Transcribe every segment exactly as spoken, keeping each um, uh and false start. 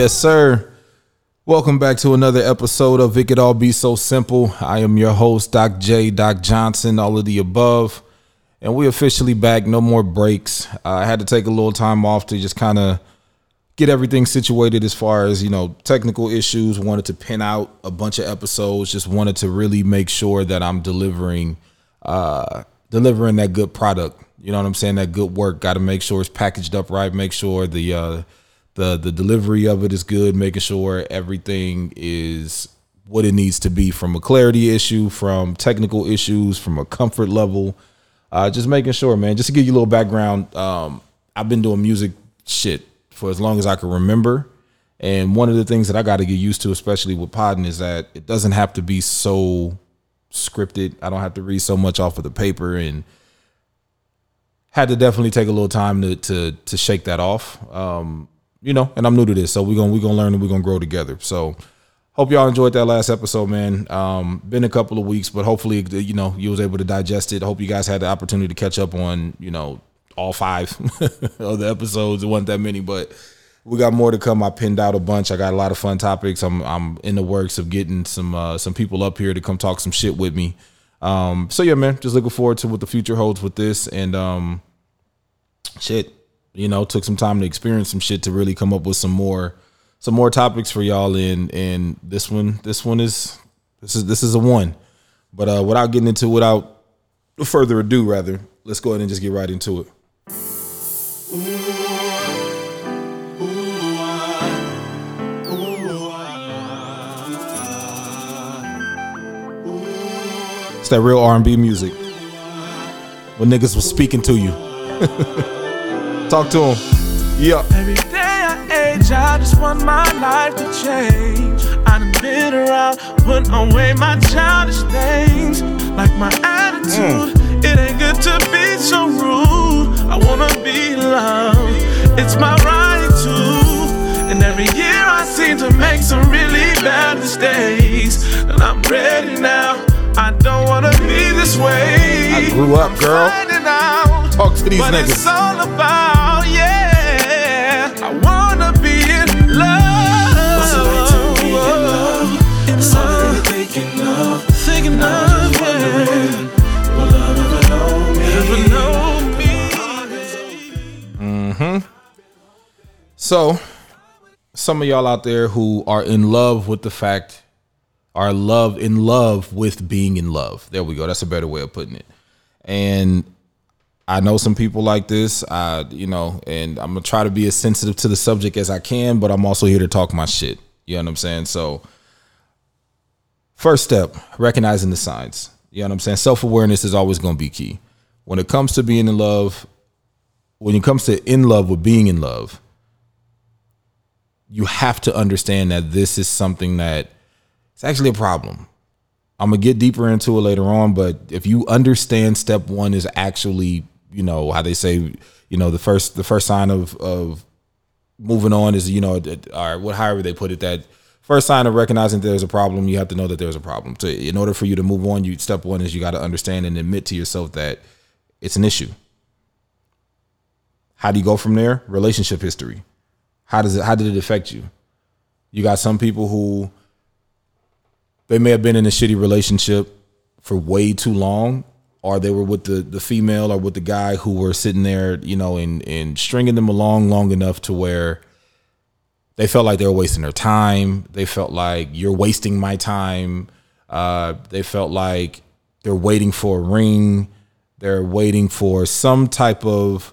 Yes, sir. Welcome back to another episode of It Could All Be So Simple. I am your host, Doc J, Doc Johnson, all of the above. And we're officially back. No more breaks. Uh, I had to take a little time off to just kind of get everything situated as far as, you know, technical issues. Wanted to pin out a bunch of episodes. Just wanted to really make sure that I'm delivering, uh, delivering that good product. You know what I'm saying? That good work. Got to make sure it's packaged up right. Make sure the uh, the the delivery of it is good. Making sure everything is what it needs to be from a clarity issue, from technical issues, from a comfort level. Uh, just making sure, man. Just to give you a little background, um, I've been doing music shit for as long as I can remember. And one of the things that I got to get used to, especially with podding, is that it doesn't have to be so scripted. I don't have to read so much off of the paper, and had to definitely take a little time to to to shake that off. Um, you know, and I'm new to this, so we're gonna we're gonna learn and we're gonna grow together. So hope y'all enjoyed that last episode, man. Um, been a couple of weeks, but hopefully, you know, you was able to digest it. Hope you guys had the opportunity to catch up on, you know, all five of the episodes. It wasn't that many, but we got more to come. I pinned out a bunch. I got a lot of fun topics. I'm I'm in the works of getting some uh, some people up here to come talk some shit with me. Um, so yeah, man, just looking forward to what the future holds with this, and um, shit, you know, took some time to experience some shit to really come up with some more, some more topics for y'all. And, and this one, this one is, this is, this is a one, but, uh, without getting into, without further ado, rather, let's go ahead and just get right into it. It's that real R and B music when niggas was speaking to you. Talk to him. Yeah. Every day I age, I just want my life to change. I done been around, put away my childish things, like my attitude. Mm. It ain't good to be so rude. I wanna be loved. It's my right to. And every year I seem to make some really bad mistakes, and I'm ready now. I don't wanna be this way. I grew up, I'm girl. Out Talk to these what niggas. It's all about, yeah. I wanna be in love. What's it like to be in love? In it's love. Something thinking of. Thinking of, yeah. Will love ever know me? Ever know me? Mm-hmm. So, some of y'all out there who are in love with the fact. Are love in love with being in love. There we go. That's a better way of putting it. And I know some people like this, uh, you know, and I'm going to try to be as sensitive to the subject as I can, but I'm also here to talk my shit. You know what I'm saying? So first step, recognizing the signs. You know what I'm saying? Self-awareness is always going to be key. When it comes to being in love, when it comes to in love with being in love, you have to understand that this is something that it's actually a problem. I'm going to get deeper into it later on, but if you understand step one is actually, you know, how they say, you know, the first the first sign of of moving on is, you know, or what however they put it, that first sign of recognizing there's a problem, you have to know that there's a problem. So in order for you to move on, you step one is you got to understand and admit to yourself that it's an issue. How do you go from there? Relationship history. How does it how did it affect you? You got some people who they may have been in a shitty relationship for way too long, or they were with the, the female or with the guy who were sitting there, you know, and, and stringing them along long enough to where they felt like they were wasting their time. They felt like you're wasting my time. Uh, they felt like they're waiting for a ring. They're waiting for some type of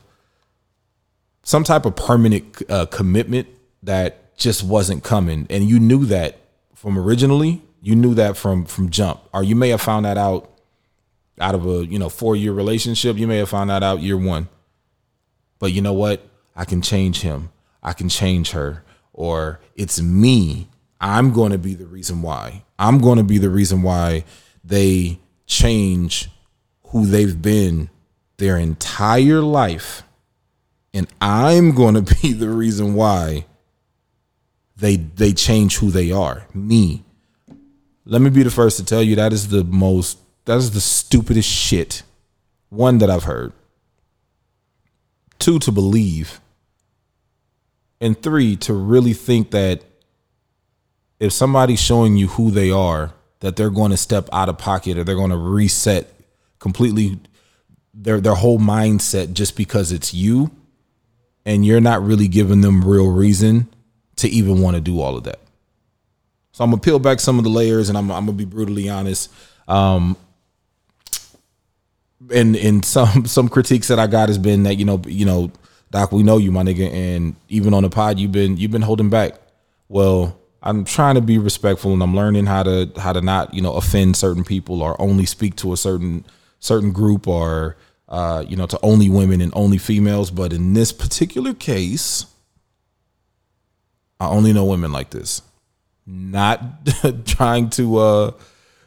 some type of permanent uh, commitment that just wasn't coming. And you knew that from originally. You knew that from from jump, or you may have found that out out of a, you know, four year relationship. You may have found that out year one. But you know what? I can change him. I can change her. Or it's me. I'm going to be the reason why. I'm going to be the reason why they change who they've been their entire life. And I'm going to be the reason why they they change who they are. Me. Let me be the first to tell you that is the most, that is the stupidest shit. One, that I've heard. Two, to believe. And three, to really think that if somebody's showing you who they are, that they're going to step out of pocket or they're going to reset completely their their whole mindset just because it's you and you're not really giving them real reason to even want to do all of that. So I'm going to peel back some of the layers, and I'm, I'm going to be brutally honest. Um, and and some some critiques that I got has been that, you know, you know, Doc, we know you, my nigga. And even on the pod, you've been you've been holding back. Well, I'm trying to be respectful, and I'm learning how to how to not, you know, offend certain people or only speak to a certain certain group or, uh, you know, to only women and only females. But in this particular case, I only know women like this. Not trying to uh,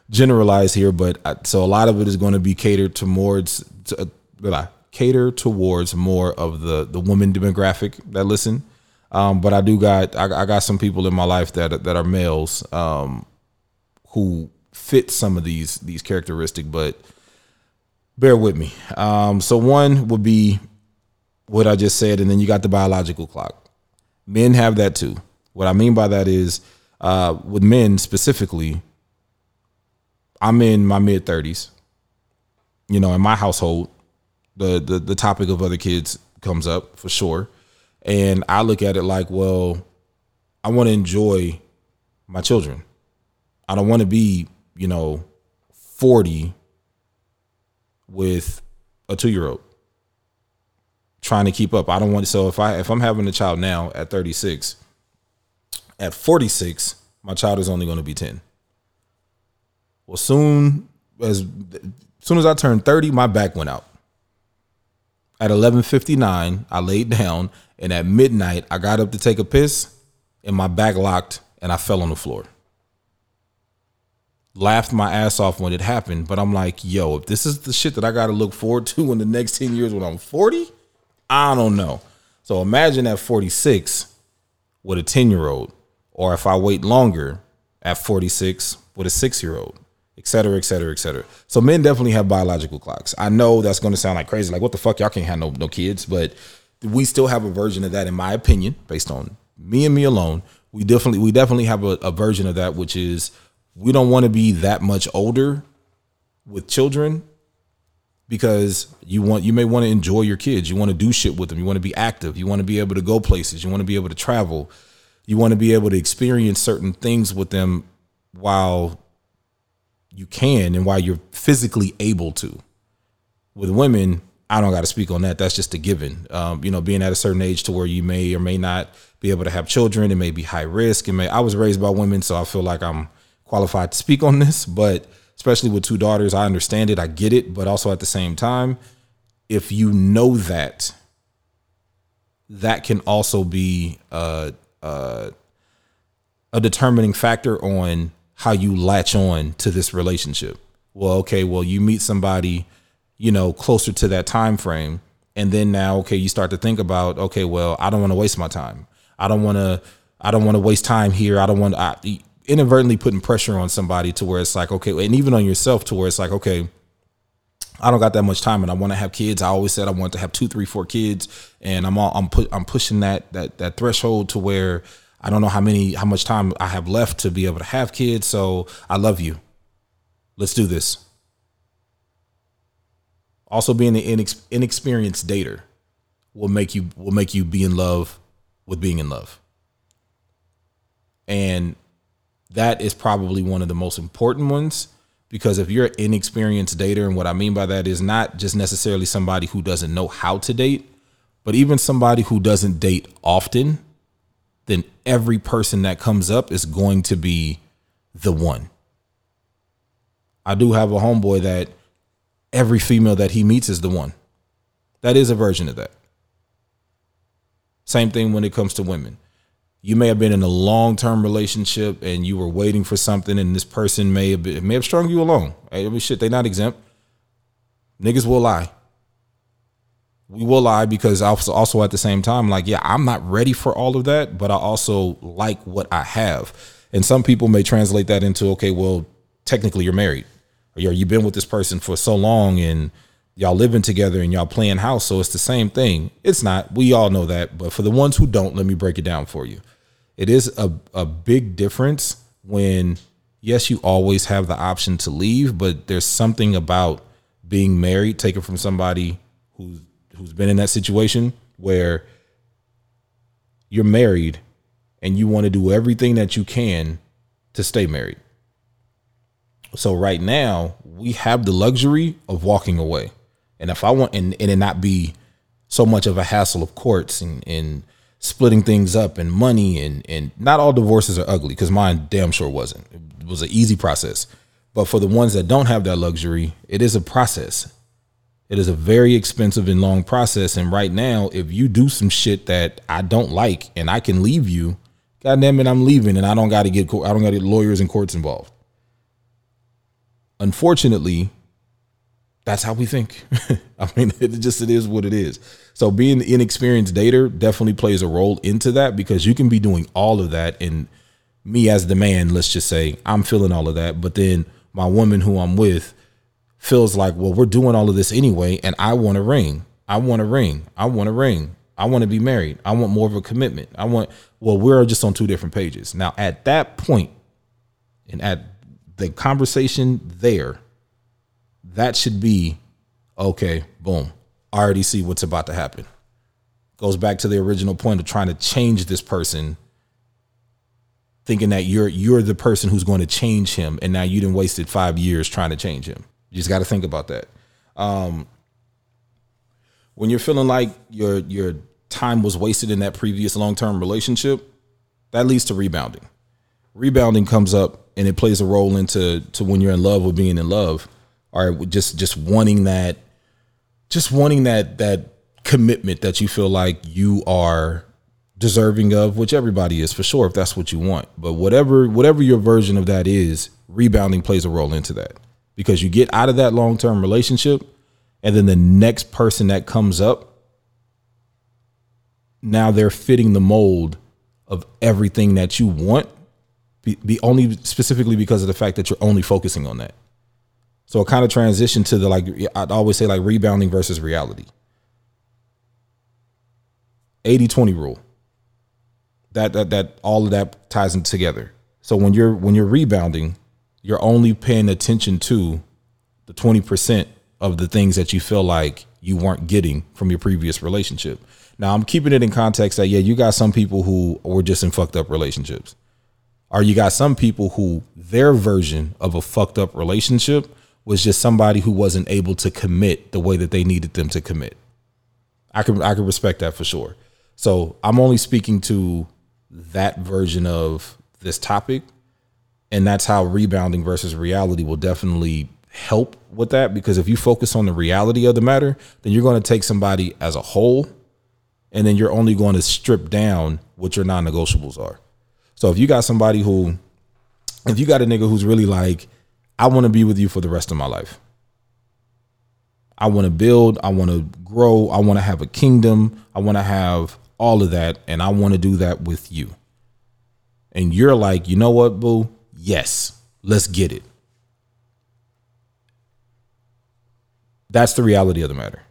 generalize here, but I, so a lot of it is going to be catered towards to, uh, but I cater towards more of the the woman demographic that listen. Um, but I do got I, I got some people in my life that that are males um, who fit some of these these characteristics, but bear with me. Um, so one would be what I just said, and then you got the biological clock. Men have that too. What I mean by that is uh, with men specifically, I'm in my mid thirties. You know, in my household, the, the the topic of other kids comes up for sure. And I look at it like, well, I want to enjoy my children. I don't want to be, you know, forty with a two-year-old trying to keep up. I don't want to. So if I if I'm having a child now at thirty-six, at forty-six, my child is only going to be ten. Well, soon as soon as I turned thirty, my back went out. At eleven fifty-nine, I laid down, and at midnight, I got up to take a piss, and my back locked, and I fell on the floor. Laughed my ass off when it happened, but I'm like, yo, if this is the shit that I got to look forward to in the next ten years when I'm forty, I don't know. So imagine at forty-six with a ten-year-old, or if I wait longer at forty-six with a six-year-old. Et cetera, et cetera, et cetera. So men definitely have biological clocks. I know that's going to sound like crazy. Like, what the fuck? Y'all can't have no, no kids. But we still have a version of that, in my opinion, based on me and me alone. We definitely we definitely have a, a version of that, which is we don't want to be that much older with children because you want you may want to enjoy your kids. You want to do shit with them. You want to be active. You want to be able to go places. You want to be able to travel. You want to be able to experience certain things with them while you can and while you're physically able to. With women, I don't got to speak on that. That's just a given. Um, you know, being at a certain age to where you may or may not be able to have children, it may be high risk. It may. I was raised by women, so I feel like I'm qualified to speak on this. But especially with two daughters, I understand it. I get it. But also at the same time, if you know that, that can also be a, a, a determining factor on how you latch on to this relationship. Well, okay, well, you meet somebody, you know, closer to that time frame. And then now, okay, you start to think about, okay, well, I don't want to waste my time. I don't want to, I don't want to waste time here. I don't want to inadvertently putting pressure on somebody to where it's like, okay, and even on yourself to where it's like, okay, I don't got that much time and I want to have kids. I always said I want to have two, three, four kids. And I'm all, I'm pu- I'm pushing that, that, that threshold to where I don't know how many, how much time I have left to be able to have kids. So I love you. Let's do this. Also, being an inex- inexperienced dater will make you will make you be in love with being in love. And that is probably one of the most important ones, because if you're an inexperienced dater, and what I mean by that is not just necessarily somebody who doesn't know how to date, but even somebody who doesn't date often, then every person that comes up is going to be the one. I do have a homeboy that every female that he meets is the one. That is a version of that. Same thing when it comes to women. You may have been in a long-term relationship and you were waiting for something, and this person may have been, may have strung you along. Hey, I mean, shit, they not exempt. Niggas will lie. We will lie, because also at the same time, like, yeah, I'm not ready for all of that, but I also like what I have. And some people may translate that into, okay, well, technically you're married, or you've been with this person for so long, and y'all living together and y'all playing house. So it's the same thing. It's not. We all know that. But for the ones who don't, let me break it down for you. It is a, a big difference when, yes, you always have the option to leave, but there's something about being married, taken from somebody who's who's been in that situation where you're married and you want to do everything that you can to stay married. So right now we have the luxury of walking away. And if I want, and, and it not be so much of a hassle of courts and, and splitting things up and money and, and not all divorces are ugly, because mine damn sure wasn't. It was an easy process. But for the ones that don't have that luxury, it is a process. It is a very expensive and long process. And right now, if you do some shit that I don't like and I can leave you, goddamn it, I'm leaving, and I don't got to get I don't got to get lawyers and courts involved. Unfortunately, that's how we think. I mean, it just it is what it is. So being an inexperienced dater definitely plays a role into that, because you can be doing all of that. And me as the man, let's just say I'm feeling all of that. But then my woman who I'm with feels like, well, we're doing all of this anyway. And I want a ring. I want a ring. I want a ring. I want to be married. I want more of a commitment. I want, well, we're just on two different pages. Now, at that point, and at the conversation there, that should be, okay, boom, I already see what's about to happen. Goes back to the original point of trying to change this person, thinking that you're you're the person who's going to change him, and now you done wasted five years trying to change him. You just got to think about that. Um, when you're feeling like your your time was wasted in that previous long-term relationship, that leads to rebounding. Rebounding comes up, and it plays a role into to when you're in love or being in love, or just just wanting that, just wanting that that commitment that you feel like you are deserving of, which everybody is for sure, if that's what you want. But whatever whatever your version of that is, rebounding plays a role into that, because you get out of that long-term relationship, and then the next person that comes up, now they're fitting the mold of everything that you want, be, be only specifically because of the fact that you're only focusing on that. So it kind of transitioned to the, like, I'd always say, like, rebounding versus reality. eighty twenty rule. That, that, that, all of that ties in together. So when you're, when you're rebounding, you're only paying attention to the twenty percent of the things that you feel like you weren't getting from your previous relationship. Now, I'm keeping it in context that, yeah, you got some people who were just in fucked up relationships, or you got some people who their version of a fucked up relationship was just somebody who wasn't able to commit the way that they needed them to commit. I can, I can respect that for sure. So I'm only speaking to that version of this topic. And that's how rebounding versus reality will definitely help with that, because if you focus on the reality of the matter, then you're going to take somebody as a whole, and then you're only going to strip down what your non-negotiables are. So if you got somebody who, if you got a nigga who's really like, I want to be with you for the rest of my life. I want to build. I want to grow. I want to have a kingdom. I want to have all of that. And I want to do that with you. And you're like, you know what, boo? Yes, let's get it. That's the reality of the matter.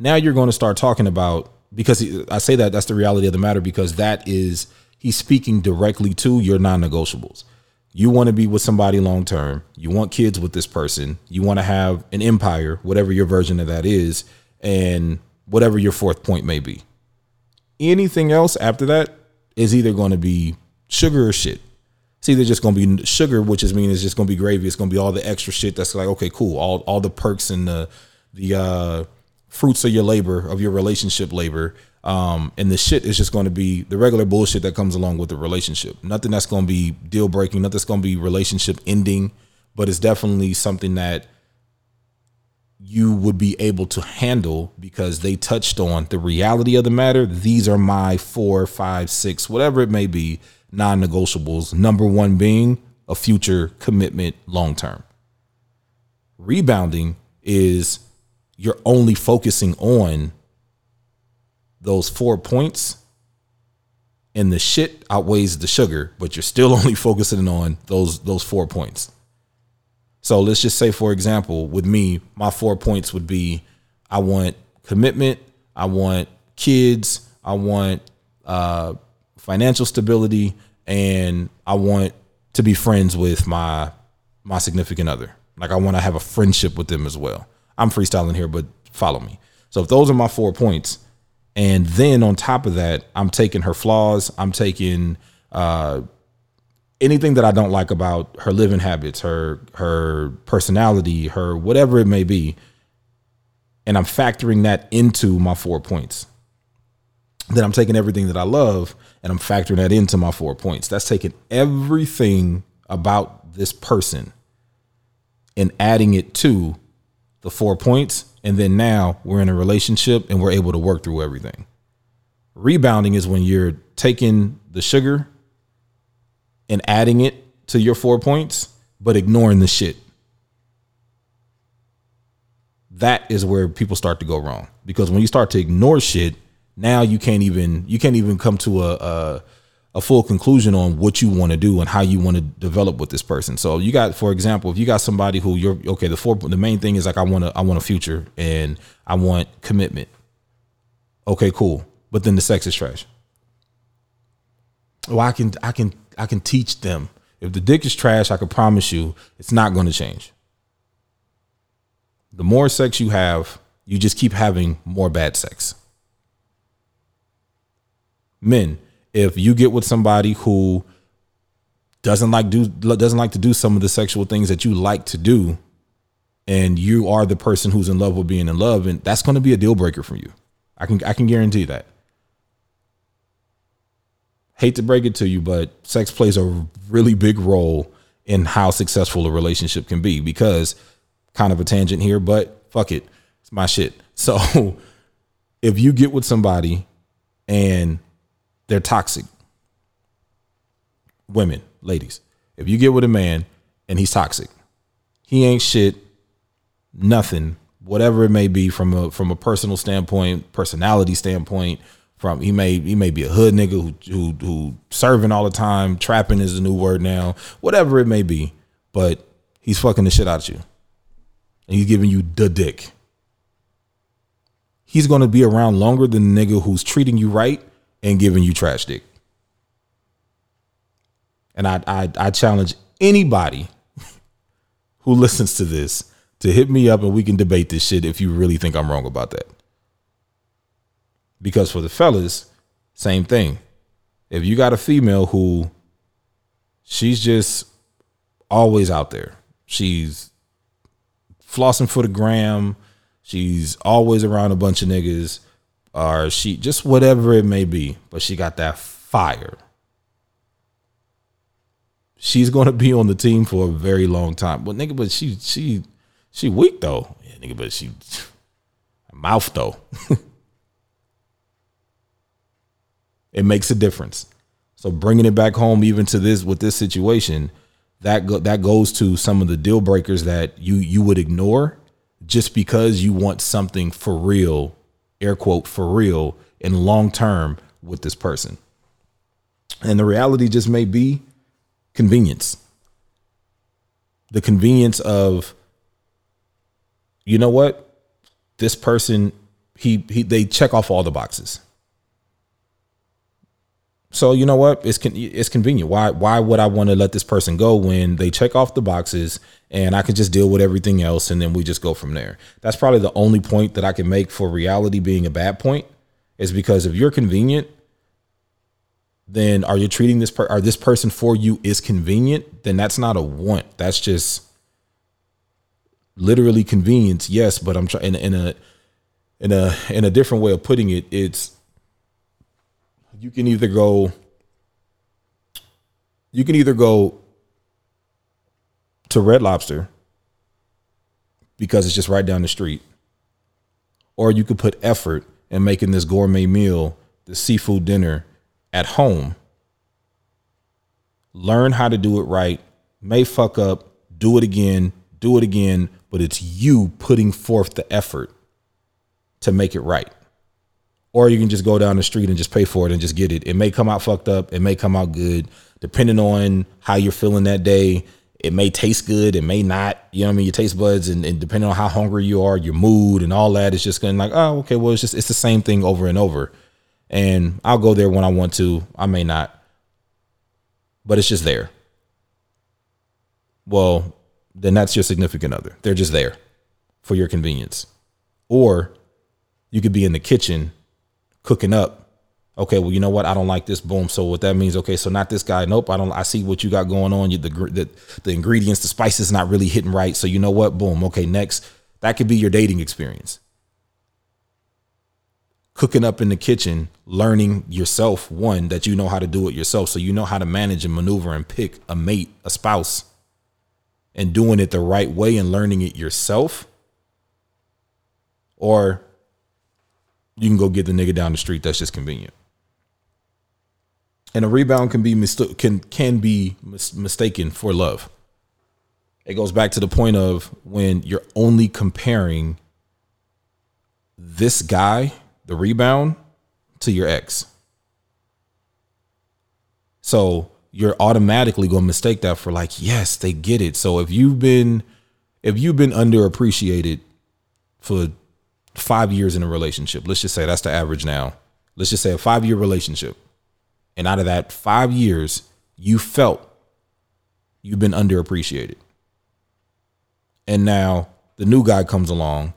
Now you're going to start talking about, because I say that that's the reality of the matter, because that is, he's speaking directly to your non-negotiables. You want to be with somebody long term. You want kids with this person. You want to have an empire, whatever your version of that is, and whatever your fourth point may be. Anything else after that is either going to be sugar or shit. It's either just going to be sugar, which is mean it's just going to be gravy. It's going to be all the extra shit that's like, okay, cool. All all the perks and the the uh, fruits of your labor, of your relationship labor. Um, and the shit is just going to be the regular bullshit that comes along with the relationship. Nothing that's going to be deal breaking. Nothing that's going to be relationship ending. But it's definitely something that you would be able to handle, because they touched on the reality of the matter. These are my four, five, six, whatever it may be, non-negotiables. Number one being a future commitment long term. Rebounding is you're only focusing on those four points, and the shit outweighs the sugar, but you're still only focusing on those those four points. So let's just say, for example, with me, my four points would be, I want commitment, I want kids, I want uh, financial stability, and I want to be friends with my my significant other. Like, I want to have a friendship with them as well. I'm freestyling here, but follow me. So if those are my four points, and then on top of that, I'm taking her flaws, I'm taking uh, anything that I don't like about her living habits, her her personality, her whatever it may be, and I'm factoring that into my four points. Then I'm taking everything that I love and I'm factoring that into my four points. That's taking everything about this person and adding it to the four points. And then now we're in a relationship and we're able to work through everything. Rebounding is when you're taking the sugar and adding it to your four points, but ignoring the shit. That is where people start to go wrong, because when you start to ignore shit, now you can't even you can't even come to a, a a full conclusion on what you want to do and how you want to develop with this person. So you got, for example, if you got somebody who you're okay, the four the main thing is like I want to I want a future and I want commitment. Okay, cool. But then the sex is trash. Well, I can I can I can teach them. If the dick is trash, I can promise you it's not going to change. The more sex you have, you just keep having more bad sex. Men, if you get with somebody who doesn't like do doesn't like to do some of the sexual things that you like to do, and you are the person who's in love with being in love, and that's going to be a deal breaker for you. I can I can guarantee that. Hate to break it to you, but sex plays a really big role in how successful a relationship can be. Because, kind of a tangent here, but fuck it, it's my shit. So if you get with somebody and they're toxic, women, ladies, if you get with a man and he's toxic, he ain't shit, nothing, whatever it may be from a from a personal standpoint, personality standpoint. From he may he may be a hood nigga who who, who serving all the time, trapping is the new word now, whatever it may be, but he's fucking the shit out of you, and he's giving you the dick. He's going to be around longer than the nigga who's treating you right and giving you trash dick. And I, I I challenge anybody who listens to this to hit me up and we can debate this shit if you really think I'm wrong about that. Because for the fellas, same thing. If you got a female who she's just always out there, she's flossing for the gram, she's always around a bunch of niggas, or she just whatever it may be, but she got that fire, she's going to be on the team for a very long time. But nigga, but she she she weak though. Yeah, nigga, but she mouth though. It makes a difference. So bringing it back home, even to this with this situation, that go, that goes to some of the deal breakers that you you would ignore just because you want something for real, air quote, for real and long term with this person. And the reality just may be convenience. The convenience of, you know what, this person, he, he they check off all the boxes. So, you know what, it's con- it's convenient. Why why would I want to let this person go when they check off the boxes and I can just deal with everything else and then we just go from there? That's probably the only point that I can make for reality being a bad point, is because if you're convenient, then are you treating this per- are this person for you is convenient? Then that's not a want. That's just literally convenience. Yes, but I'm trying in, in a in a in a different way of putting it. It's You can either go, you can either go to Red Lobster because it's just right down the street, or you could put effort in making this gourmet meal, the seafood dinner at home. Learn how to do it right, may fuck up, do it again, do it again, but it's you putting forth the effort to make it right. Or you can just go down the street and just pay for it and just get it. It may come out fucked up. It may come out good, depending on how you're feeling that day. It may taste good. It may not. You know what I mean? Your taste buds and, and depending on how hungry you are, your mood and all that, it's just going like, oh, okay, well, it's just it's the same thing over and over. And I'll go there when I want to. I may not. But it's just there. Well, then that's your significant other. They're just there for your convenience. Or you could be in the kitchen cooking up. Okay, well, you know what? I don't like this. Boom. So what that means? Okay, so not this guy. Nope. I don't. I see what you got going on. You, the, the the ingredients, the spices, not really hitting right. So you know what? Boom. Okay, next. That could be your dating experience. Cooking up in the kitchen, learning yourself, one, that you know how to do it yourself. So you know how to manage and maneuver and pick a mate, a spouse, and doing it the right way and learning it yourself. Or you can go get the nigga down the street that's just convenient. And a rebound can be mist- can can be mis- mistaken for love. It goes back to the point of when you're only comparing this guy, the rebound, to your ex. So you're automatically going to mistake that for like, yes, they get it. So if you've been if you've been underappreciated for five years in a relationship, let's just say that's the average now. Let's just say a five year relationship. And out of that five years, you felt you've been underappreciated. And now the new guy comes along,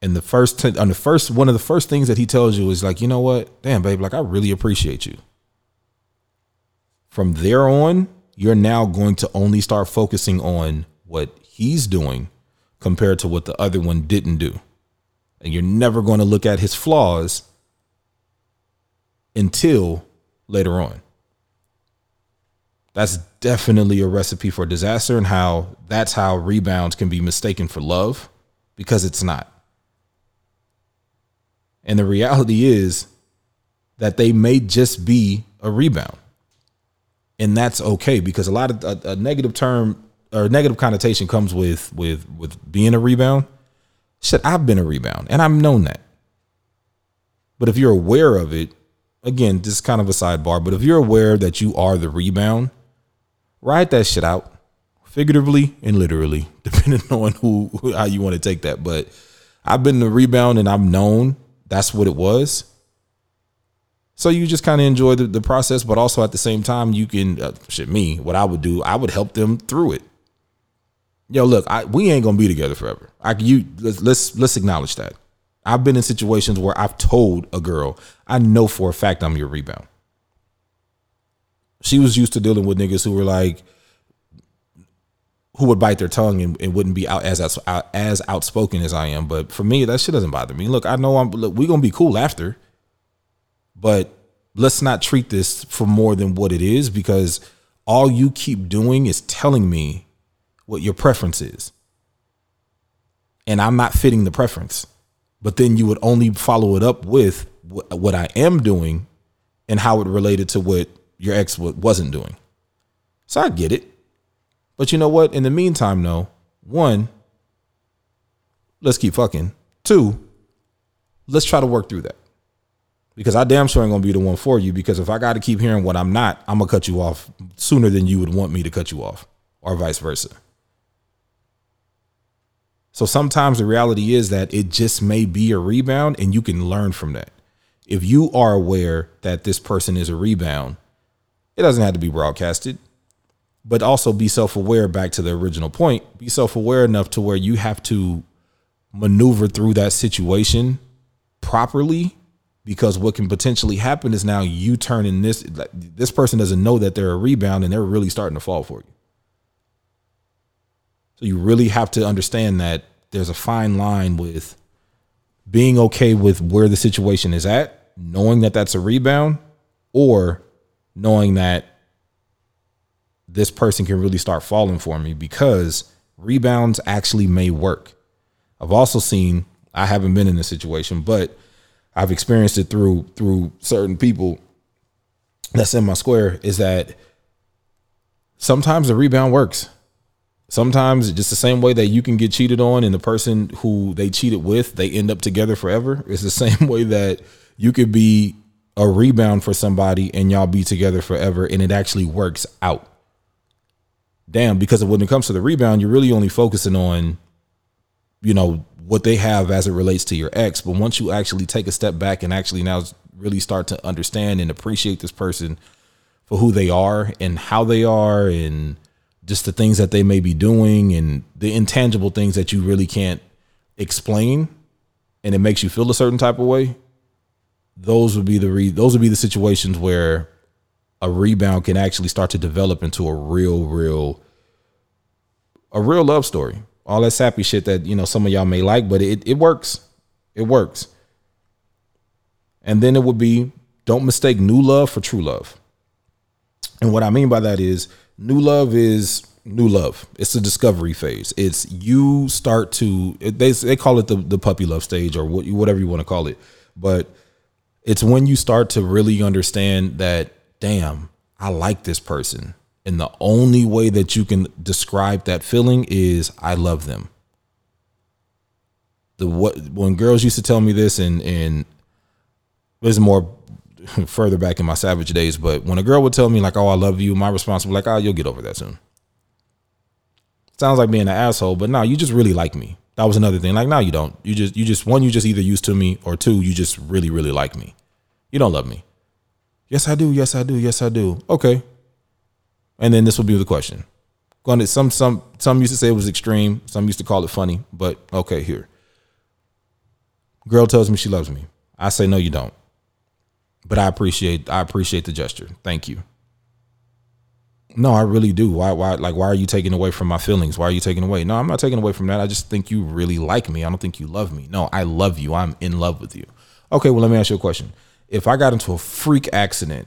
and the first t- on the first one of the first things that he tells you is like, you know what? Damn, babe, like I really appreciate you. From there on, you're now going to only start focusing on what he's doing compared to what the other one didn't do. And you're never going to look at his flaws until later on. That's definitely a recipe for disaster, and how that's how rebounds can be mistaken for love, because it's not. And the reality is that they may just be a rebound. And that's okay, because a lot of a, a negative term or negative connotation comes with with with being a rebound. Shit, I've been a rebound and I've known that. But if you're aware of it, again, this is kind of a sidebar, but if you're aware that you are the rebound, ride that shit out, figuratively and literally, depending on who, how you want to take that. But I've been the rebound and I've known that's what it was. So you just kind of enjoy the, the process, but also at the same time, you can, uh, shit, me, what I would do, I would help them through it. Yo, look, I, we ain't gonna be together forever. I you let's, let's let's acknowledge that. I've been in situations where I've told a girl, I know for a fact I'm your rebound. She was used to dealing with niggas who were like, who would bite their tongue and, and wouldn't be out as, as as outspoken as I am. But for me, that shit doesn't bother me. Look, I know I'm. Look, we gonna be cool after, but let's not treat this for more than what it is, because all you keep doing is telling me what your preference is, and I'm not fitting the preference. But then you would only follow it up with what I am doing and how it related to what your ex wasn't doing. So I get it. But you know what? In the meantime, though, one, let's keep fucking. Two, let's try to work through that, because I damn sure ain't going to be the one for you, because if I got to keep hearing what I'm not, I'm going to cut you off sooner than you would want me to cut you off, or vice versa. So sometimes the reality is that it just may be a rebound, and you can learn from that. If you are aware that this person is a rebound, it doesn't have to be broadcasted, but also be self-aware. Back to the original point, be self-aware enough to where you have to maneuver through that situation properly, because what can potentially happen is now you turn in this, this person doesn't know that they're a rebound, and they're really starting to fall for you. So you really have to understand that there's a fine line with being okay with where the situation is at, knowing that that's a rebound, or knowing that this person can really start falling for me, because rebounds actually may work. I've also seen, I haven't been in this situation, but I've experienced it through through certain people that's in my square, is that sometimes the rebound works. Sometimes just the same way that you can get cheated on and the person who they cheated with, they end up together forever. It's the same way that you could be a rebound for somebody and y'all be together forever, and it actually works out. damn, because when it comes to the rebound, you're really only focusing on, you know, what they have as it relates to your ex. But once you actually take a step back and actually now really start to understand and appreciate this person for who they are and how they are and just the things that they may be doing and the intangible things that you really can't explain, and it makes you feel a certain type of way, those would be the re- those would be the situations where a rebound can actually start to develop into a real, real, a real love story. All that sappy shit that, you know, some of y'all may like, but it it works. It works. And then it would be, don't mistake new love for true love. And what I mean by that is new love is new love. It's the discovery phase. It's you start to, they they call it the, the puppy love stage or what, whatever you want to call it. But it's when you start to really understand that, damn, I like this person. And the only way that you can describe that feeling is I love them. The what when girls used to tell me this, and and this is more further back in my savage days, but when a girl would tell me like, oh, I love you, my response was like, oh, you'll get over that soon. Sounds like being an asshole, but no, you just really like me. That was another thing. Like, no, you don't. You just you just one, you just either used to me, or two, you just really, really like me. You don't love me. Yes, I do. Yes, I do. Yes, I do. Okay. And then this will be the question. Some some some used to say it was extreme. Some used to call it funny. But okay, here. Girl tells me she loves me. I say, no, you don't. But I appreciate I appreciate the gesture. Thank you. No, I really do. Why why like why are you taking away from my feelings? Why are you taking away? No, I'm not taking away from that. I just think you really like me. I don't think you love me. No, I love you. I'm in love with you. Okay, well, let me ask you a question. If I got into a freak accident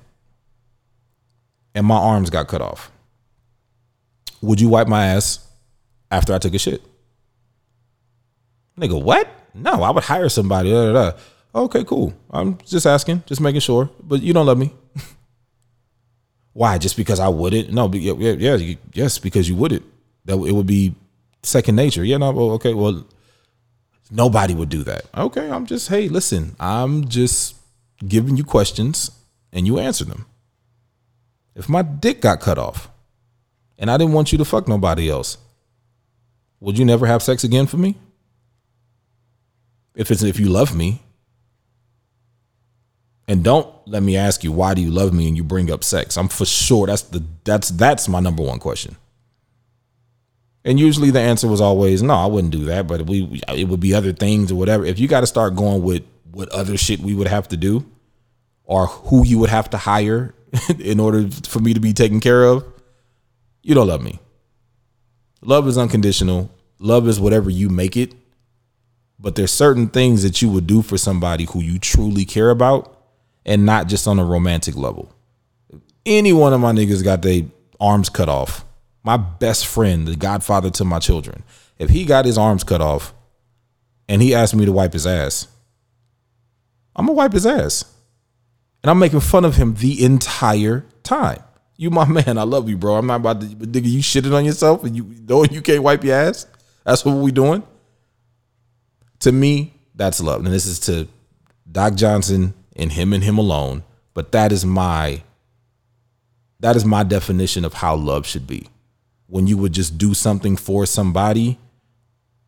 and my arms got cut off, would you wipe my ass after I took a shit? Nigga, what? No, I would hire somebody. Da, da, da. Okay, cool. I'm just asking, just making sure. But you don't love me. Why? Just because I wouldn't? No, but yeah, yeah, yeah, yes, because you wouldn't. That it would be second nature. Yeah, no, okay, well, nobody would do that. Okay, I'm just, hey, listen, I'm just giving you questions and you answer them. If my dick got cut off and I didn't want you to fuck nobody else, would you never have sex again for me? If it's if you love me. And don't let me ask you, why do you love me? And you bring up sex. I'm for sure. That's the that's that's my number one question. And usually the answer was always, no, I wouldn't do that. But we it would be other things or whatever. If you got to start going with what other shit we would have to do or who you would have to hire in order for me to be taken care of, you don't love me. Love is unconditional. Love is whatever you make it. But there's certain things that you would do for somebody who you truly care about and not just on a romantic level. If any one of my niggas got their arms cut off, my best friend, the godfather to my children, if he got his arms cut off and he asked me to wipe his ass, I'm going to wipe his ass. And I'm making fun of him the entire time. You my man, I love you, bro. I'm not about to, but nigga, you shitted on yourself and you know you can't wipe your ass? That's what we doing? To me, that's love. And this is to Doc Johnson and him and him alone. But that is my, that is my definition of how love should be. When you would just do something for somebody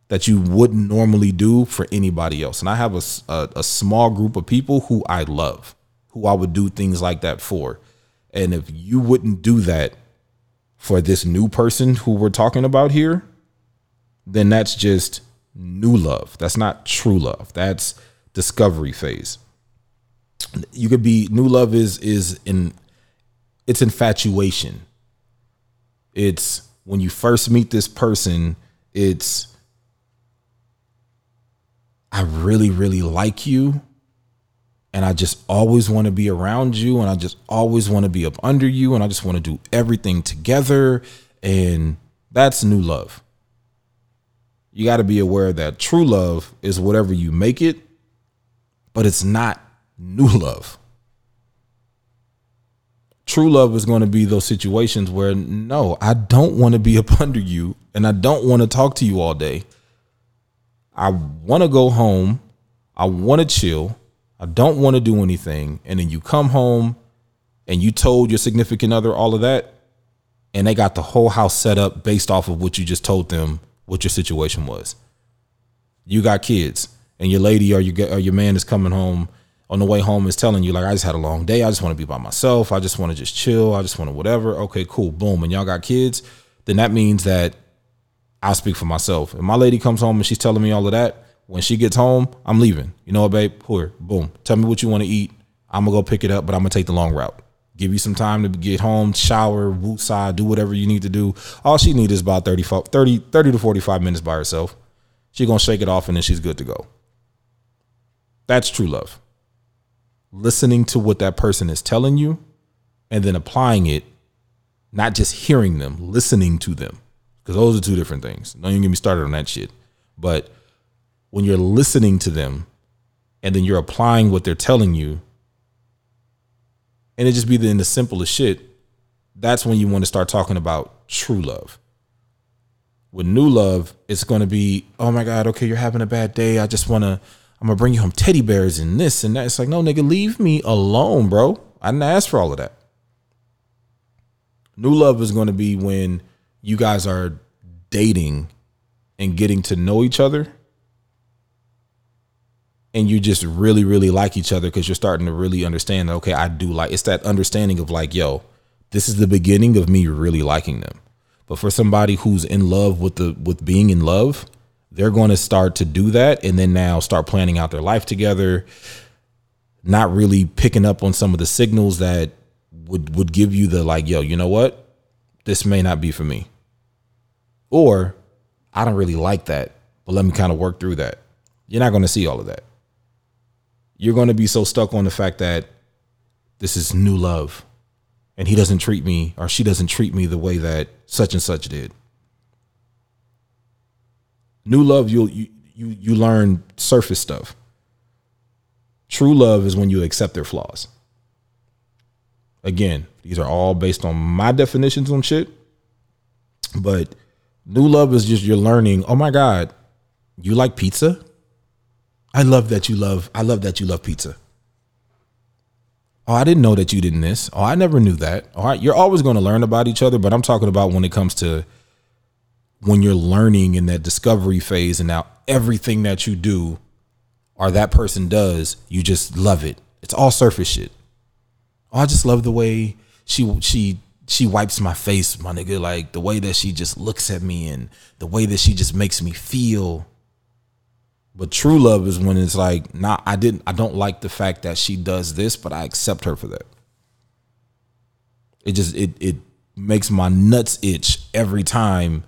that you wouldn't normally do for anybody else. And I have a, a, a small group of people who I love, who I would do things like that for. And if you wouldn't do that for this new person who we're talking about here, then that's just new love. That's not true love. That's discovery phase. You could be new love is is in it's infatuation. It's when you first meet this person, it's I really, really like you. And I just always want to be around you. And I just always want to be up under you. And I just want to do everything together. And that's new love. You got to be aware that true love is whatever you make it. But it's not new love. True love is going to be those situations where, no, I don't want to be up under you. And I don't want to talk to you all day. I want to go home. I want to chill. I don't want to do anything. And then you come home and you told your significant other all of that. and they got the whole house set up based off of what you just told them, what your situation was. You got kids, and your lady or your, or your man is coming home on the way home is telling you, like, I just had a long day. I just want to be by myself. I just want to just chill. I just want to whatever. Okay, cool. Boom. And y'all got kids. Then that means that I speak for myself. And my lady comes home and she's telling me all of that. When she gets home, I'm leaving. You know what, babe? Here, boom. Tell me what you want to eat. I'm going to go pick it up, but I'm going to take the long route. Give you some time to get home, shower, woot side, do whatever you need to do. All she needs is about thirty, thirty, thirty to forty-five minutes by herself. She's going to shake it off and then she's good to go. That's true love. Listening to what that person is telling you and then applying it, not just hearing them, listening to them, because those are two different things. Don't even get me started on that shit. But when you're listening to them and then you're applying what they're telling you, and it just be the, in the simplest shit, that's when you want to start talking about true love. With new love, it's going to be, oh my God, okay, you're having a bad day. I just want to, I'm going to bring you home teddy bears and this and that. It's like, no, nigga, leave me alone, bro. I didn't ask for all of that. New love is going to be when you guys are dating and getting to know each other. And you just really, really like each other because you're starting to really understand that, okay, I do like, it's that understanding of like, yo, this is the beginning of me really liking them. But for somebody who's in love with the, with being in love, they're going to start to do that and then now start planning out their life together, not really picking up on some of the signals that would, would give you the like, yo, you know what? This may not be for me. Or I don't really like that, but let me kind of work through that. You're not going to see all of that. You're going to be so stuck on the fact that this is new love and he doesn't treat me or she doesn't treat me the way that such and such did. New love, you'll, you you you learn surface stuff. True love is when you accept their flaws. Again, these are all based on my definitions on shit. But new love is just you're learning, oh my God, you like pizza? I love that you love, I love that you love pizza. Oh, I didn't know that you didn't this. Oh, I never knew that. All right, you're always going to learn about each other, but I'm talking about when it comes to when you're learning in that discovery phase and now everything that you do or that person does, you just love it. It's all surface shit. Oh, I just love the way she, she, she wipes my face, my nigga. Like the way that she just looks at me and the way that she just makes me feel. But true love is when it's like, nah, I didn't, I don't like the fact that she does this, but I accept her for that. It just, it, it makes my nuts itch every time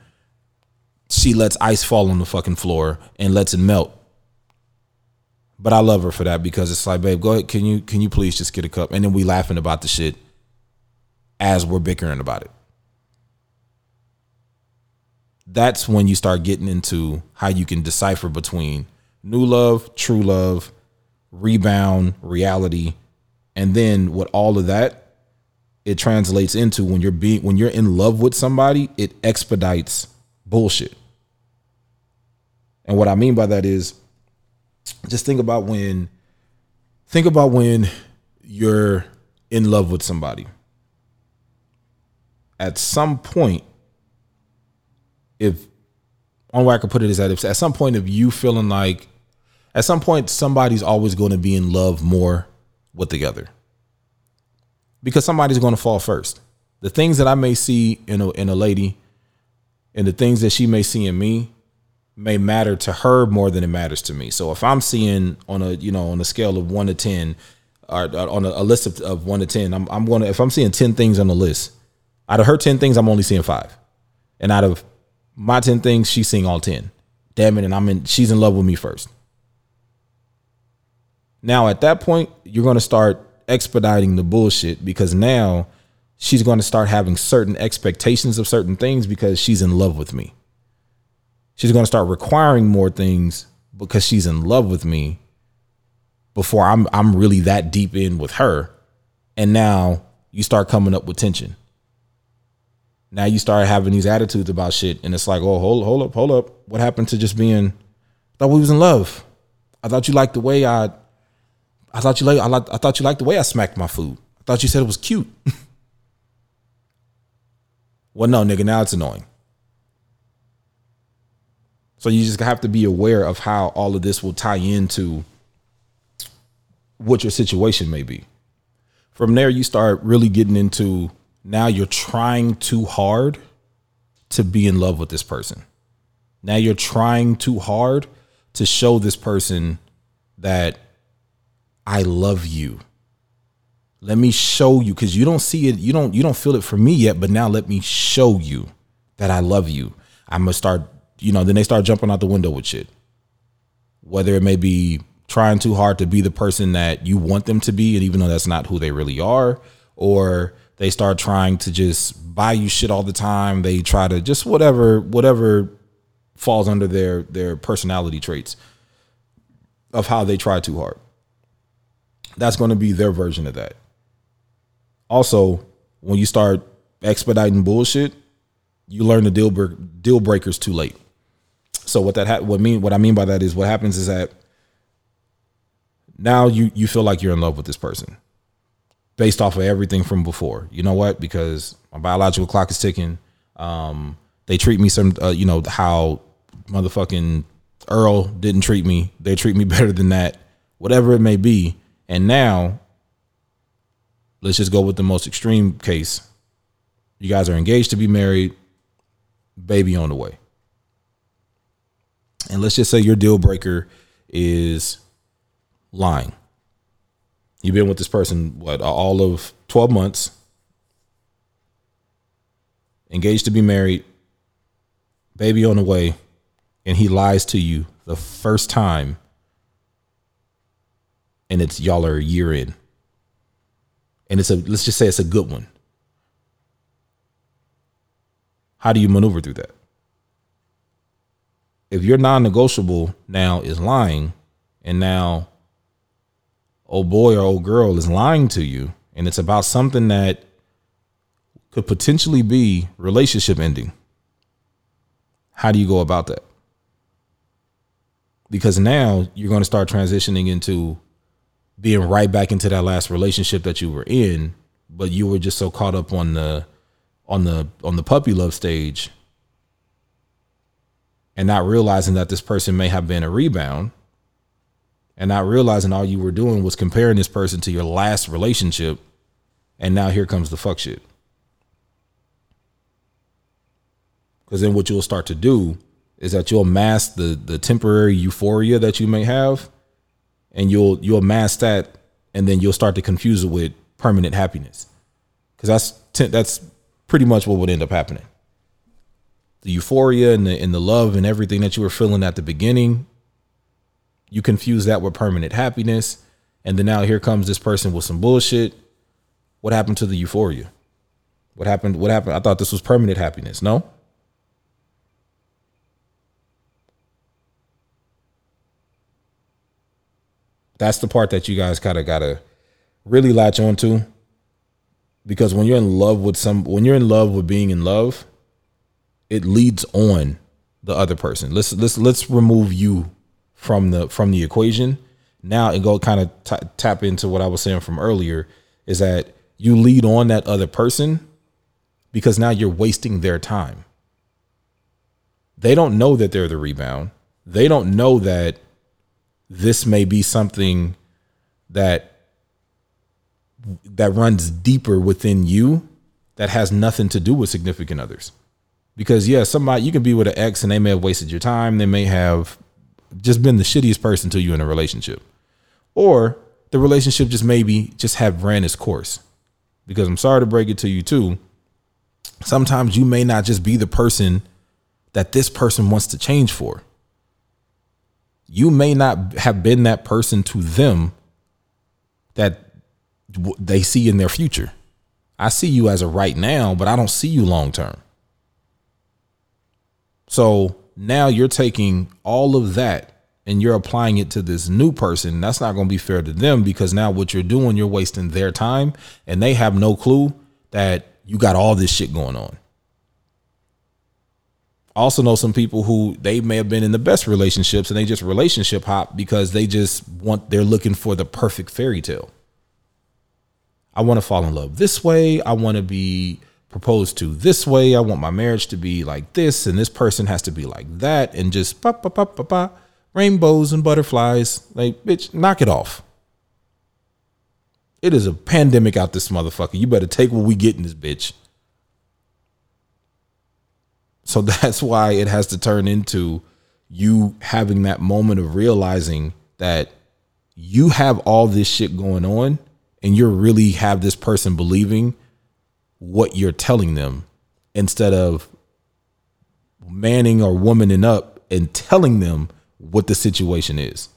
she lets ice fall on the fucking floor and lets it melt. But I love her for that because it's like, babe, go ahead. Can you can you please just get a cup? And then we laughing about the shit as we're bickering about it. That's when you start getting into how you can decipher between new love, true love, rebound, reality. And then with all of that, it translates into when you're being when you're in love with somebody, it expedites bullshit. And what I mean by that is just think about when think about when you're in love with somebody. At some point, if one way I could put it is that if at some point of you feeling like at some point somebody's always going to be in love more with the other because somebody's going to fall first. The things that I may see in a in a lady and the things that she may see in me may matter to her more than it matters to me. So if I'm seeing on a, you know, on a scale of one to ten or on a, a list of, of one to ten, I'm, I'm going to, if I'm seeing ten things on the list, out of her ten things, I'm only seeing five. And out of my ten things, she's seeing all ten. Damn it. And I'm in, she's in love with me first. Now at that point, you're going to start expediting the bullshit because now she's going to start having certain expectations of certain things because she's in love with me. She's going to start requiring more things because she's in love with me before I'm I'm really that deep in with her. And now you start coming up with tension. Now you start having these attitudes about shit. And it's like, oh, hold, hold up, hold up. What happened to just being, I thought we was in love. I thought you liked the way I, I thought you like, I, liked, I thought you liked the way I smacked my food. I thought you said it was cute. Well, no, nigga, now it's annoying. So you just have to be aware of how all of this will tie into what your situation may be. From there, you start really getting into, now you're trying too hard to be in love with this person. Now you're trying too hard to show this person that I love you. Let me show you, because you don't see it. You don't you don't feel it for me yet. But now let me show you that I love you. I'm going to start, you know, then they start jumping out the window with shit. Whether it may be trying too hard to be the person that you want them to be, and even though that's not who they really are, or they start trying to just buy you shit all the time. They try to just whatever, whatever falls under their, their personality traits of how they try too hard. That's going to be their version of that. Also, when you start expediting bullshit, you learn the deal bre- deal breakers too late. So what that ha- what mean what I mean by that is, what happens is that now you you feel like you're in love with this person based off of everything from before. You know what? Because my biological clock is ticking. Um, they treat me some, uh, you know, how motherfucking Earl didn't treat me. They treat me better than that. Whatever it may be. And now, let's just go with the most extreme case. You guys are engaged to be married, baby on the way. And let's just say your deal breaker is lying. You've been with this person, what, all of twelve months, engaged to be married, baby on the way, and he lies to you the first time. And it's y'all are a year in. And it's a, let's just say it's a good one. How do you maneuver through that? If your non-negotiable now is lying, and now old boy or old girl is lying to you, and it's about something that could potentially be relationship ending, how do you go about that? Because now you're going to start transitioning into being right back into that last relationship that you were in, but you were just so caught up on the on the on the puppy love stage and not realizing that this person may have been a rebound, and not realizing all you were doing was comparing this person to your last relationship. And now here comes the fuck shit. Because then what you'll start to do is that you'll mask the the temporary euphoria that you may have. And you'll you'll mask that, and then you'll start to confuse it with permanent happiness, because that's t- that's pretty much what would end up happening. The euphoria and the and the love and everything that you were feeling at the beginning, you confuse that with permanent happiness, and then now here comes this person with some bullshit. What happened to the euphoria? What happened? What happened? I thought this was permanent happiness. No. That's the part that you guys kind of got to really latch on to, because when you're in love with some, when you're in love with being in love, it leads on the other person. Let's, let's, let's remove you from the, from the equation now and go kind of t- tap into what I was saying from earlier, is that you lead on that other person because now you're wasting their time. They don't know that they're the rebound. They don't know that this may be something that that runs deeper within you that has nothing to do with significant others. Because, yeah, somebody, you can be with an ex and they may have wasted your time. They may have just been the shittiest person to you in a relationship, or the relationship just maybe just have ran its course. Because I'm sorry to break it to you, too. Sometimes you may not just be the person that this person wants to change for. You may not have been that person to them that they see in their future. I see you as a right now, but I don't see you long term. So now you're taking all of that and you're applying it to this new person. That's not going to be fair to them, because now what you're doing, you're wasting their time, and they have no clue that you got all this shit going on. Also know some people who they may have been in the best relationships and they just relationship hop because they just want, they're looking for the perfect fairy tale. I want to fall in love this way. I want to be proposed to this way. I want my marriage to be like this, and this person has to be like that, and just pa pa pa pa pa rainbows and butterflies. Like, bitch, knock it off. It is a pandemic out this motherfucker. You better take what we get in this bitch. So that's why it has to turn into you having that moment of realizing that you have all this shit going on, and you really have this person believing what you're telling them, instead of manning or womaning up and telling them what the situation is,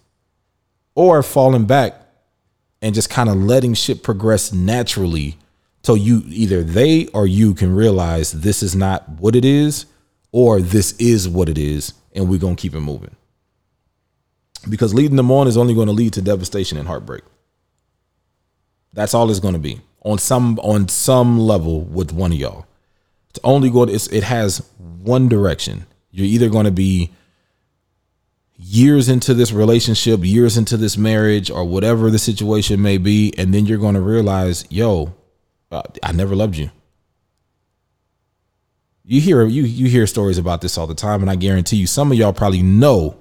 or falling back and just kind of letting shit progress naturally. So you either they or you can realize this is not what it is, or this is what it is, and we're going to keep it moving. Because leading them on is only going to lead to devastation and heartbreak. That's all it's going to be on some on some level with one of y'all. It's only going to, it's, it has one direction. You're either going to be years into this relationship, years into this marriage, or whatever the situation may be, and then you're going to realize, yo, uh, I never loved you. You hear you you hear stories about this all the time, and I guarantee you, some of y'all probably know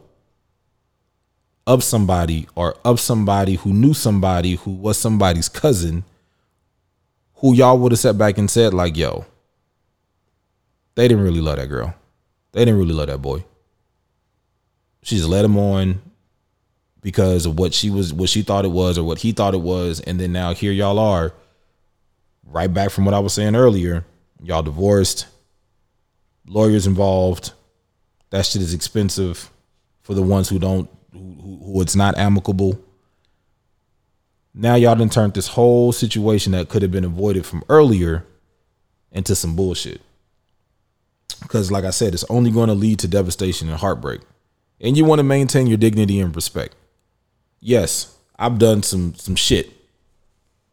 of somebody or of somebody who knew somebody who was somebody's cousin, who y'all would have sat back and said, like, yo, they didn't really love that girl. They didn't really love that boy. She just led him on because of what she was, what she thought it was, or what he thought it was. And then now here y'all are, right back from what I was saying earlier. Y'all divorced, lawyers involved. That shit is expensive for the ones who don't, who, who it's not amicable. Now y'all done turned this whole situation that could have been avoided from earlier into some bullshit. Because like I said, it's only going to lead to devastation and heartbreak. And you want to maintain your dignity and respect. Yes, I've done some some shit,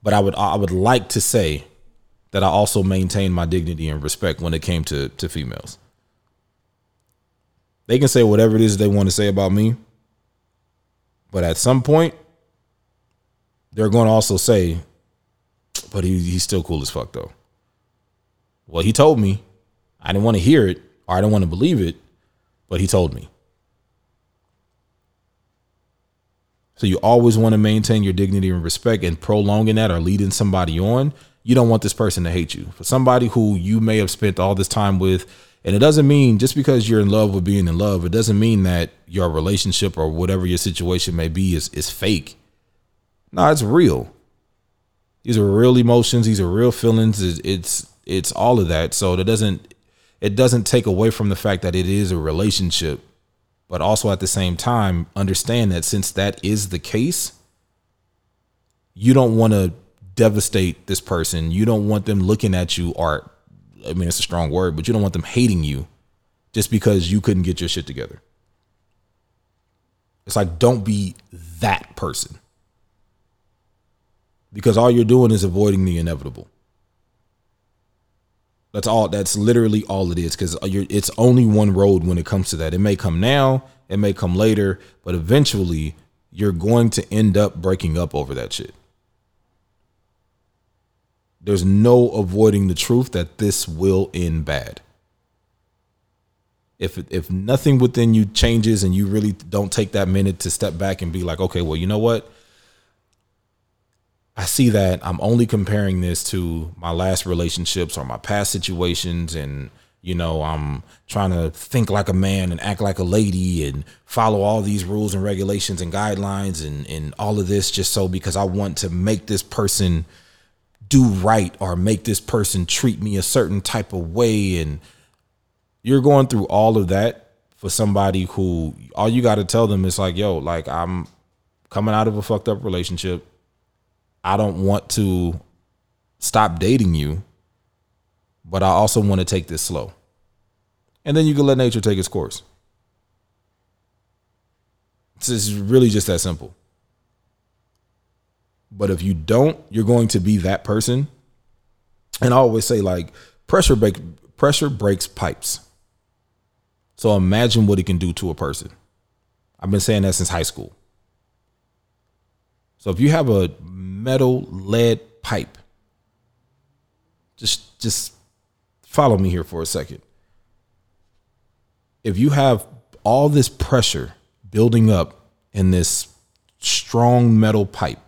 but I would I would like to say that I also maintain my dignity and respect when it came to, to females. They can say whatever it is they want to say about me, but at some point, they're going to also say, but he, he's still cool as fuck, though. Well, he told me. I didn't want to hear it, or I didn't want to believe it, but he told me. So you always want to maintain your dignity and respect, and prolonging that or leading somebody on. You don't want this person to hate you. For somebody who you may have spent all this time with, and it doesn't mean just because you're in love with being in love, it doesn't mean that your relationship or whatever your situation may be is, is fake. No, it's real. These are real emotions. These are real feelings. It's, it's, it's all of that. So that doesn't, it doesn't take away from the fact that it is a relationship, but also at the same time, understand that since that is the case, you don't want to devastate this person. You don't want them looking at you, or, I mean, it's a strong word, but you don't want them hating you just because you couldn't get your shit together. It's like, don't be that person. Because all you're doing is avoiding the inevitable. That's all. That's literally all it is. Because it's only one road when it comes to that. It may come now. It may come later. But eventually, you're going to end up breaking up over that shit. There's no avoiding the truth that this will end bad. If if nothing within you changes and you really don't take that minute to step back and be like, okay, well, you know what? I see that I'm only comparing this to my last relationships or my past situations. And, you know, I'm trying to think like a man and act like a lady and follow all these rules and regulations and guidelines and, and all of this just so because I want to make this person do right or make this person treat me a certain type of way. And you're going through all of that for somebody who all you got to tell them is like, yo, like I'm coming out of a fucked up relationship. I don't want to stop dating you, but I also want to take this slow. And then you can let nature take its course. It's really just that simple. But if you don't, you're going to be that person. And I always say, like, pressure break, pressure breaks pipes. So imagine what it can do to a person. I've been saying that since high school. So if you have a metal lead pipe, just just follow me here for a second. If you have all this pressure building up in this strong metal pipe,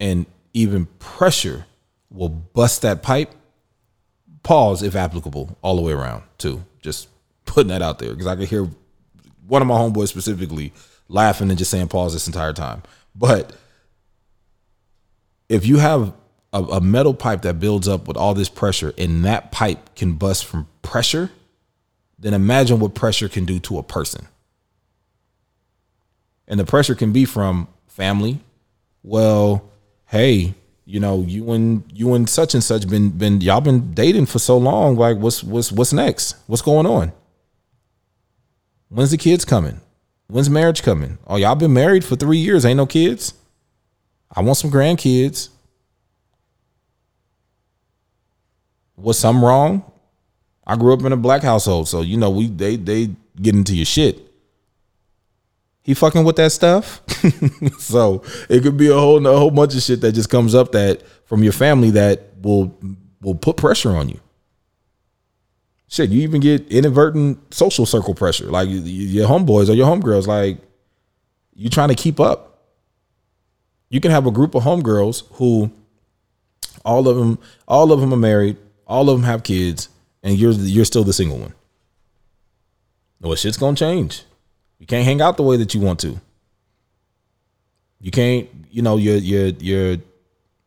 and even pressure will bust that pipe, pause if applicable, all the way around too. Just putting that out there, because I could hear one of my homeboys specifically laughing and just saying pause this entire time. But if you have a, a metal pipe that builds up with all this pressure, and that pipe can bust from pressure, then imagine what pressure can do to a person. And the pressure can be from family. Well, hey, you know, you and you and such and such been been y'all been dating for so long. Like, what's what's what's next? What's going on? When's the kids coming? When's marriage coming? Oh, y'all been married for three years. Ain't no kids. I want some grandkids. Was something wrong? I grew up in a black household, so you know we they they get into your shit. He fucking with that stuff. So it could be a whole a whole bunch of shit that just comes up that from your family that will will put pressure on you. Shit, you even get inadvertent social circle pressure, like your homeboys or your homegirls. Like, you trying to keep up. You can have a group of homegirls who all of them all of them are married, all of them have kids, and you're you're still the single one. Well, shit's gonna change. You can't hang out the way that you want to. You can't, you know, your your your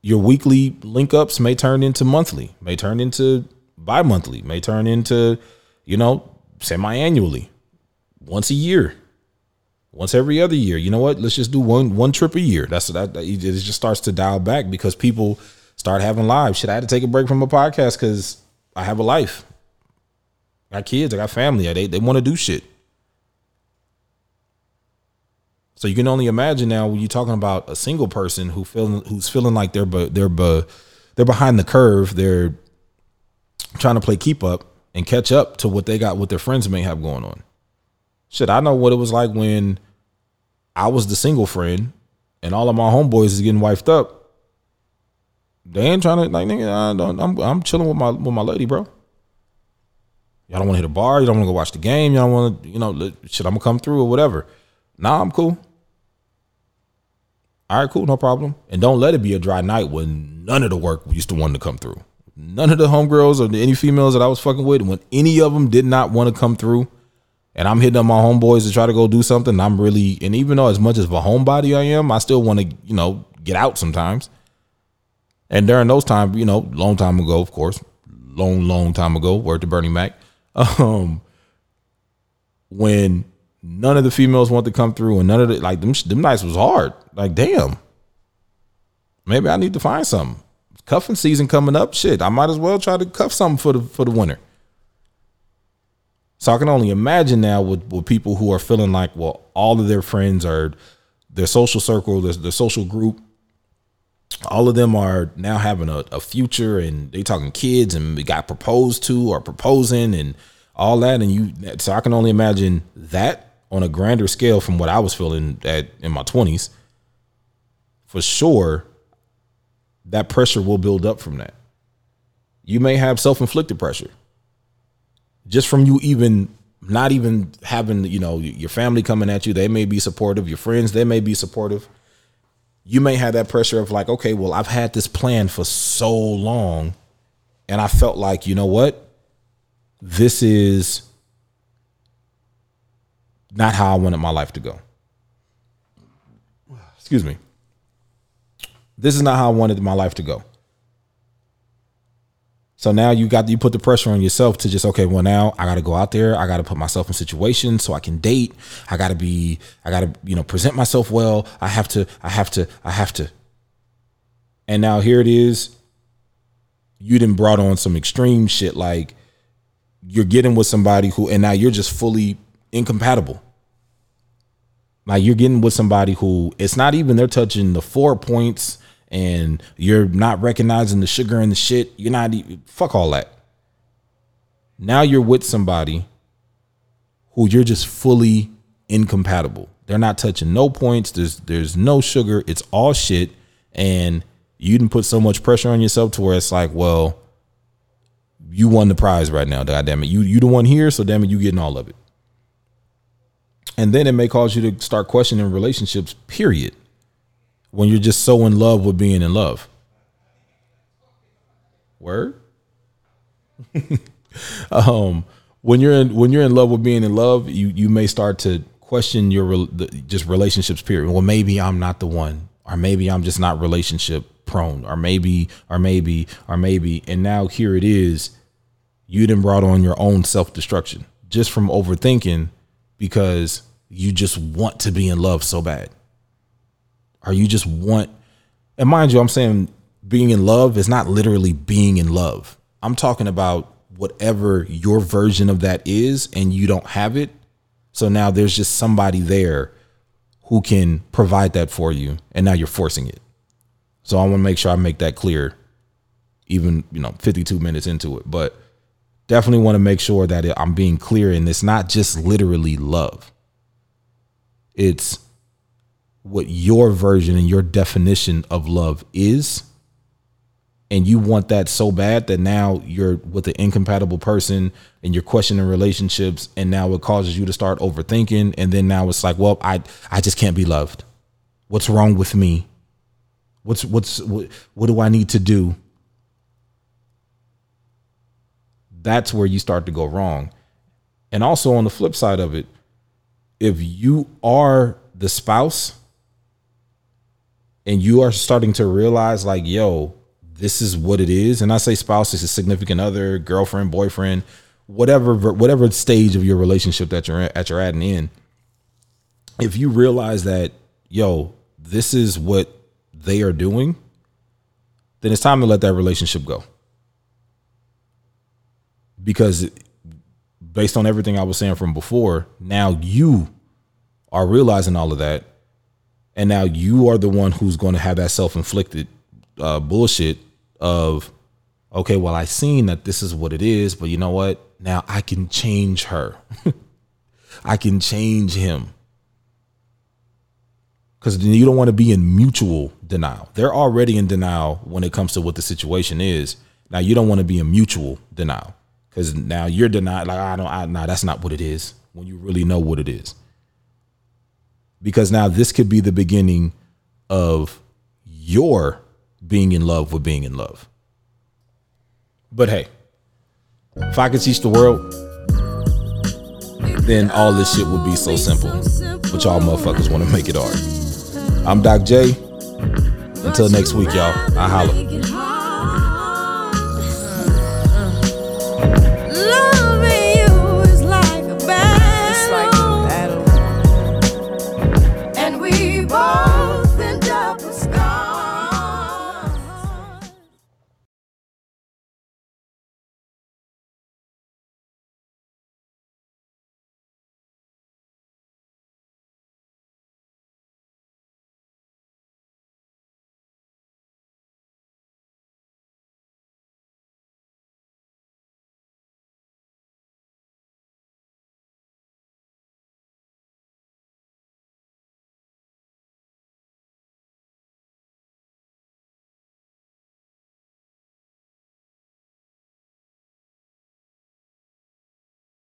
your weekly link ups may turn into monthly, may turn into bi-monthly, may turn into, you know, semi-annually, once a year, once every other year. You know what? Let's just do one one trip a year. That's that, that it just starts to dial back because people start having lives. Shit, I had to take a break from a podcast because I have a life. I got kids. I got family. They they want to do shit. So you can only imagine now when you're talking about a single person who feeling who's feeling like they're be, they're be, they're behind the curve. They're trying to play keep up and catch up to what they got, what their friends may have going on. Shit, I know what it was like when I was the single friend and all of my homeboys is getting wifed up. They ain't trying to like nigga. I don't, I'm I'm chilling with my with my lady, bro. Y'all don't want to hit a bar. You don't want to go watch the game. Y'all want to, you know, shit. I'm gonna come through or whatever. Nah, I'm cool. All right, cool, no problem. And don't let it be a dry night when none of the work used to want to come through. None of the homegirls or any females that I was fucking with, when any of them did not want to come through, and I'm hitting up my homeboys to try to go do something, I'm really, and even though as much as a homebody I am, I still want to, you know, get out sometimes. And during those times, you know, long time ago, of course, long, long time ago, word to Bernie Mac, um, when none of the females want to come through and none of the, like, them, them nights was hard. Like, damn, maybe I need to find something. Cuffing season coming up. Shit, I might as well try to cuff something for the, for the winter. So I can only imagine now with, with people who are feeling like, well, all of their friends are their social circle, their, their social group. All of them are now having a, a future and they talking kids and we got proposed to or proposing and all that. And you, so I can only imagine that on a grander scale from what I was feeling at in my twenties, for sure, that pressure will build up from that. You may have self-inflicted pressure just from you even not even having, you know, your family coming at you. They may be supportive. Your friends, they may be supportive. You may have that pressure of like, okay, well, I've had this plan for so long and I felt like, you know what? This is not how I wanted my life to go. Excuse me. This is not how I wanted my life to go. So now you got you put the pressure on yourself to just, okay, well, now I got to go out there. I got to put myself in situations so I can date. I got to be, I got to, you know, present myself well. I have to, I have to, I have to. And now here it is. You done brought on some extreme shit. Like, you're getting with somebody who, and now you're just fully incompatible. Like, you're getting with somebody who it's not even they're touching the four points and you're not recognizing the sugar and the shit. You're not, fuck all that. Now you're with somebody who you're just fully incompatible. They're not touching no points. There's, there's no sugar. It's all shit. And you didn't put so much pressure on yourself to where it's like, well, you won the prize right now. God damn it. You, you the one here. So damn it, you getting all of it. And then it may cause you to start questioning relationships, period. When you're just so in love with being in love. Word. um, when you're in, when you're in love with being in love, you, you may start to question your re- the, just relationships, period. Well, maybe I'm not the one, or maybe I'm just not relationship prone, or maybe, or maybe, or maybe. And now here it is. You done brought on your own self-destruction just from overthinking, because you just want to be in love so bad. Or you just want, and mind you, I'm saying being in love is not literally being in love. I'm talking about whatever your version of that is, and you don't have it. So now there's just somebody there who can provide that for you, and now you're forcing it. So I want to make sure I make that clear, even, you know, fifty-two minutes into it, but definitely want to make sure that I'm being clear. And it's not just literally love. It's what your version and your definition of love is. And you want that so bad that now you're with an incompatible person and you're questioning relationships. And now it causes you to start overthinking. And then now it's like, well, I, I just can't be loved. What's wrong with me? What's, what's, what, what do I need to do? That's where you start to go wrong. And also on the flip side of it, if you are the spouse and you are starting to realize like, yo, this is what it is. And I say spouse is a significant other, girlfriend, boyfriend, whatever, whatever stage of your relationship that you're at, you're at and in. If you realize that, yo, this is what they are doing, then it's time to let that relationship go. Because based on everything I was saying from before, now you are realizing all of that. And now you are the one who's going to have that self-inflicted uh, bullshit of, okay, well, I seen that this is what it is, but you know what? Now I can change her. I can change him. Because you don't want to be in mutual denial. They're already in denial when it comes to what the situation is. Now you don't want to be in mutual denial. Because now you're denied, like, I don't, I, nah, that's not what it is, when you really know what it is. Because now this could be the beginning of your being in love with being in love. But hey, if I could teach the world, then all this shit would be so simple. But y'all motherfuckers want to make it hard. I'm Doc J. Until next week, y'all. I holla.